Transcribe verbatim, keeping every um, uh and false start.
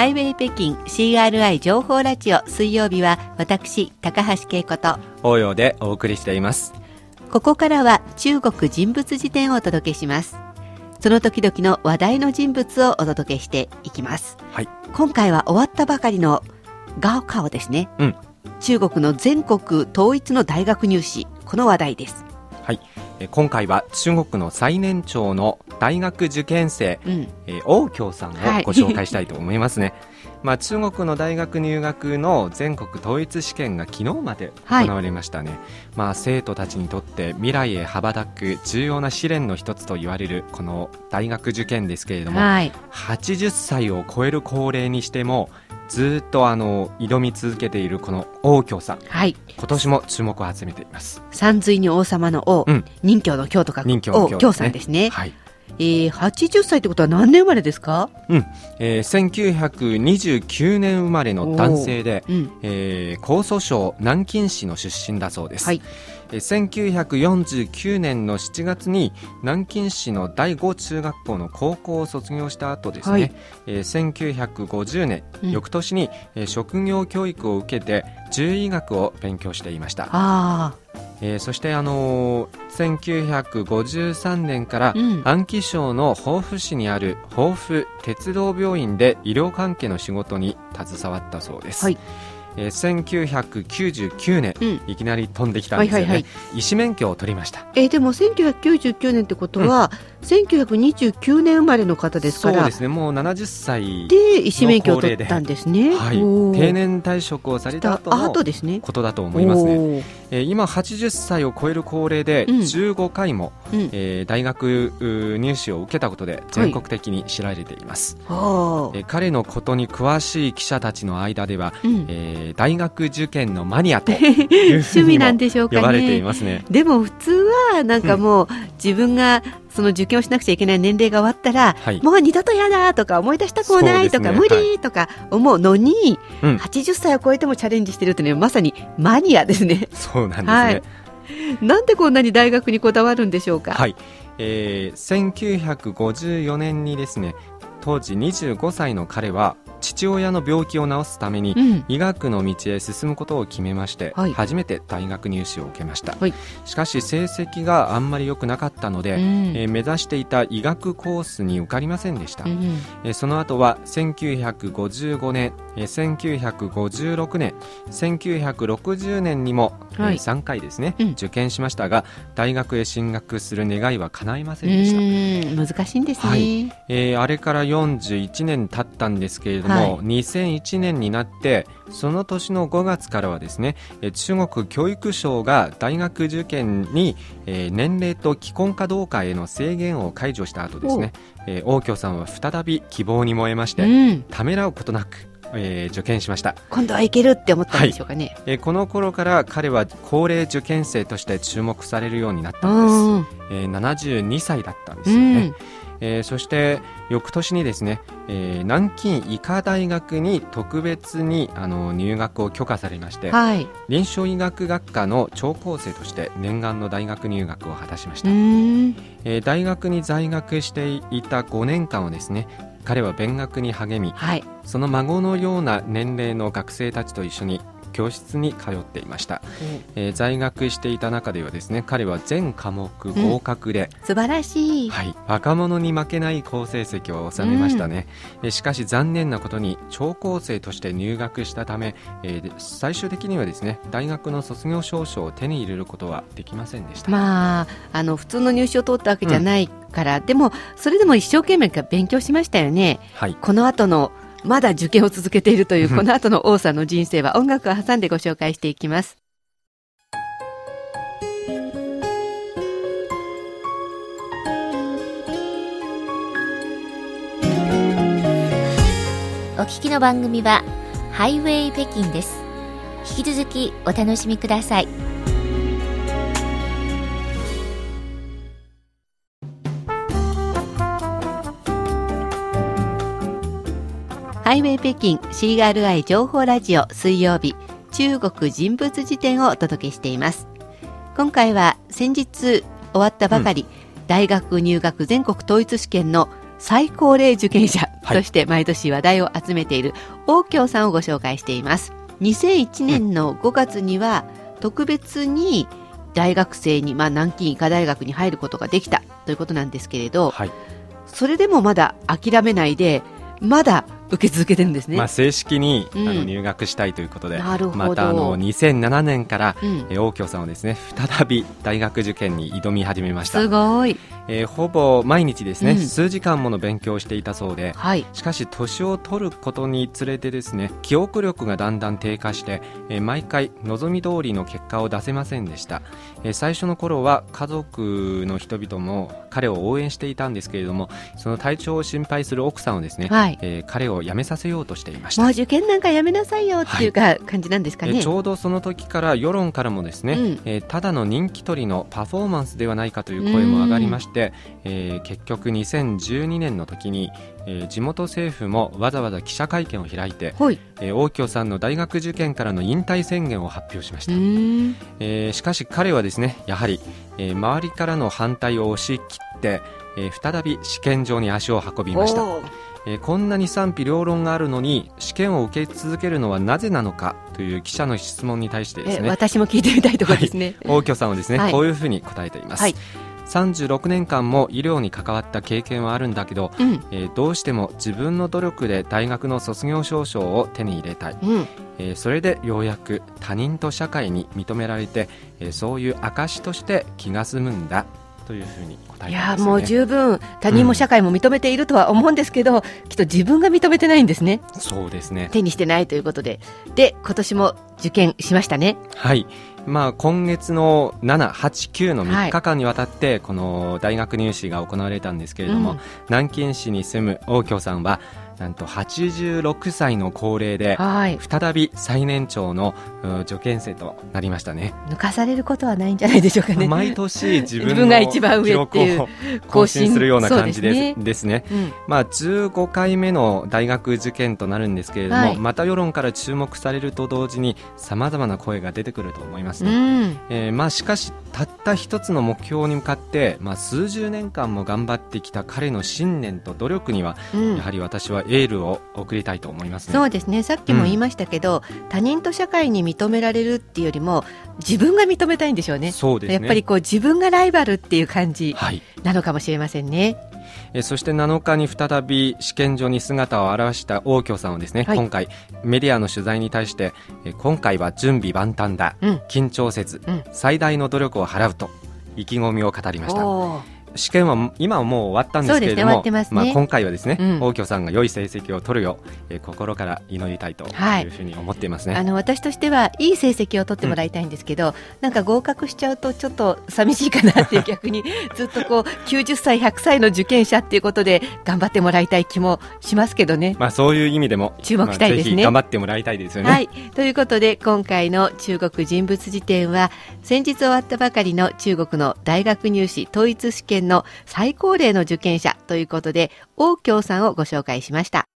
ハイウェイ北京 シーアールアイ 情報ラジオ、水曜日は私高橋恵子と応用でお送りしています。ここからは中国人物辞典をお届けします。その時々の話題の人物をお届けしていきます、はい、今回は終わったばかりの高考ですね、うん、中国の全国統一の大学入試、この話題です、はい、今回は中国の最年長の大学受験生、うん、王強さんをご紹介したいと思いますね、はいまあ、中国の大学入学の全国統一試験が昨日まで行われましたね、はいまあ、生徒たちにとって未来へ羽ばたく重要な試練の一つと言われるこの大学受験ですけれども、はい、はちじゅっさいを超える高齢にしてもずっとあの挑み続けているこの王強さん、はい、今年も注目を集めています。さんずいに王様の王、うん、任侠の侠とか王強さんですね、はいえー、はちじゅっさいってことは何年生まれですか？うん、えー、せんきゅうひゃくにじゅうきゅうねん生まれの男性で、うんえー、江蘇省南京市の出身だそうです、はいえー、せんきゅうひゃくよんじゅうきゅうねんのしちがつに南京市のだいご中学校の高校を卒業した後ですね、はいえー、せんきゅうひゃくごじゅうねん、うん、翌年に、えー、職業教育を受けて獣医学を勉強していました。あーえー、そして、あのー、せんきゅうひゃくごじゅうさんねんから安徽省の防府市にある防府鉄道病院で医療関係の仕事に携わったそうです、はいえー、せんきゅうひゃくきゅうじゅうきゅうねん、うん、いきなり飛んできたんですよね、はいはいはい、医師免許を取りました、えー、でもせんきゅうひゃくきゅうじゅうきゅうねんってことは、うん、せんきゅうひゃくにじゅうきゅうねん生まれの方ですから、そうですね、もうななじゅっさいで医師免許を取ったんですね、はい、定年退職をされた後のことだと思いますね。今はちじゅっさいを超える高齢でじゅうごかいも、うんうんえー、大学入試を受けたことで全国的に知られています、はいえー、彼のことに詳しい記者たちの間では、うんえー、大学受験のマニアというふうにも呼ばれていますね。でも普通はなんかもう自分がその受験をしなくちゃいけない年齢が終わったら、はい、もう二度とやだとか思い出したくもないとか、ね、無理とか思うのに、はい、はちじゅっさいを超えてもチャレンジしてるというのはまさにマニアですね。そうなんですね、はい、なんでこんなに大学にこだわるんでしょうか。はい、えー、せんきゅうひゃくごじゅうよねんにですね、当時にじゅうごさいの彼は父親の病気を治すために、うん、医学の道へ進むことを決めまして、はい、初めて大学入試を受けました、はい、しかし成績があんまり良くなかったので、うんえー、目指していた医学コースに受かりませんでした、うんえー、その後はせんきゅうひゃくごじゅうごねん、えー、せんきゅうひゃくごじゅうろくねん、せんきゅうひゃくろくじゅうねんにも、はいえー、さんかいですね、うん、受験しましたが大学へ進学する願いは叶いませんでした。うん、難しいんですね、はいえー、あれからよんじゅういちねん経ったんですけれども、はい、にせんいちねんになってその年のごがつからはですね、中国教育省が大学受験に、えー、年齢と既婚かどうかへの制限を解除した後ですね、えー、王強さんは再び希望に燃えまして、うん、ためらうことなく、えー、受験しました。今度はいけるって思ったんでしょうかね、はいえー、この頃から彼は高齢受験生として注目されるようになったんです、えー、ななじゅうにさいだったんですよね、うんえー、そして翌年にですね、えー、南京医科大学に特別にあの入学を許可されまして、はい、臨床医学学科の聴講生として念願の大学入学を果たしました。うん、えー、大学に在学していたごねんかんをですね、彼は勉学に励み、はい、その孫のような年齢の学生たちと一緒に教室に通っていました、うんえー、在学していた中ではですね、彼は全科目合格で、うん、素晴らしい、はい、若者に負けない好成績を収めましたね、うんえー、しかし残念なことに聴講生として入学したため、えー、最終的にはですね大学の卒業証書を手に入れることはできませんでした。まあ、あの普通の入試を通ったわけじゃないから、うん、でもそれでも一生懸命勉強しましたよね、はい、この後のまだ受験を続けているというこの後の王さんの人生は音楽を挟んでご紹介していきます。お聞きの番組はハイウェイ北京です。引き続きお楽しみください。ハイウェイ北京 シーアールアイ 情報ラジオ、水曜日、中国人物辞典をお届けしています。今回は先日終わったばかり、うん、大学入学全国統一試験の最高齢受験者、はい、として毎年話題を集めている王京さんをご紹介しています。にせんいちねんのごがつには特別に大学生に、まあ、南京医科大学に入ることができたということなんですけれど、はい、それでもまだ諦めないでまだ受け続けてるんですね。まあ、正式に、うん、あの入学したいということで、またあのにせんななねんから、うん、え王京さんはですね再び大学受験に挑み始めました。すごい、えー、ほぼ毎日ですね、うん、数時間もの勉強をしていたそうで、はい、しかし年を取ることにつれてですね記憶力がだんだん低下して、えー、毎回望み通りの結果を出せませんでした。えー、最初の頃は家族の人々も彼を応援していたんですけれども、その体調を心配する奥さんをですね、はいえー、彼をやめさせようとしていました。もう受験なんかやめなさいよっていうか、はい、感じなんですかね。えちょうどその時から世論からもですね、うんえー、ただの人気取りのパフォーマンスではないかという声も上がりまして、えー、結局にせんじゅうにねんの時に、えー、地元政府もわざわざ記者会見を開いて、はいえー、王京さんの大学受験からの引退宣言を発表しました。うん、えー、しかし彼はですねやはり、えー、周りからの反対を押し切って、えー、再び試験場に足を運びました。えー、こんなに賛否両論があるのに試験を受け続けるのはなぜなのかという記者の質問に対してですね、え私も聞いてみたいところですね。はい、王京さんはですね、はい、こういうふうに答えています。はい、さんじゅうろくねんかんも医療に関わった経験はあるんだけど、うんえー、どうしても自分の努力で大学の卒業証書を手に入れたい、うんえー、それでようやく他人と社会に認められて、えー、そういう証として気が済むんだというふうに答えてますね。いやもう十分他人も社会も認めているとは思うんですけど、うん、きっと自分が認めてないんですね。そうですね、手にしてないということで、で今年も受験しましたね。はいまあ、今月のしち、はち、きゅうのみっかかんにわたって、はい、この大学入試が行われたんですけれども、うん、南京市に住む王京さんはなんとはちじゅうろくさいの高齢で、はい、再び最年長の受験生となりましたね。抜かされることはないんじゃないでしょうかね。毎年自分の記録を更新するような感じで す, ですね、うんまあ、じゅうごかいめの大学受験となるんですけれども、はい、また世論から注目されると同時にさまざまな声が出てくると思いますね。うんえーまあ、しかしたった一つの目標に向かって、まあ、数十年間も頑張ってきた彼の信念と努力には、うん、やはり私はエールを送りたいと思いますね。そうですね、さっきも言いましたけど、うん、他人と社会に認められるっていうよりも自分が認めたいんでしょうね。そうですね、やっぱりこう自分がライバルっていう感じなのかもしれませんね。はいえそしてなのかに再び試験場に姿を現した王京さんはですね、はい、今回メディアの取材に対してえ今回は準備万端だ、うん、緊張せず、うん、最大の努力を払うと意気込みを語りました。試験は今はもう終わったんですけれども、ねねまあ、今回はですね、うん、王京さんが良い成績を取るよう、えー、心から祈りたいというふうに思っていますね。はい、あの私としてはいい成績を取ってもらいたいんですけど、うん、なんか合格しちゃうとちょっと寂しいかなって逆にずっとこうきゅうじゅっさいひゃくさいの受験者っていうことで頑張ってもらいたい気もしますけどね。まあ、そういう意味でも注目したいですね。まあ、ぜひ頑張ってもらいたいですよね。はい、ということで今回の中国人物辞典は先日終わったばかりの中国の大学入試統一試験の最高齢の受験者ということで王京さんをご紹介しました。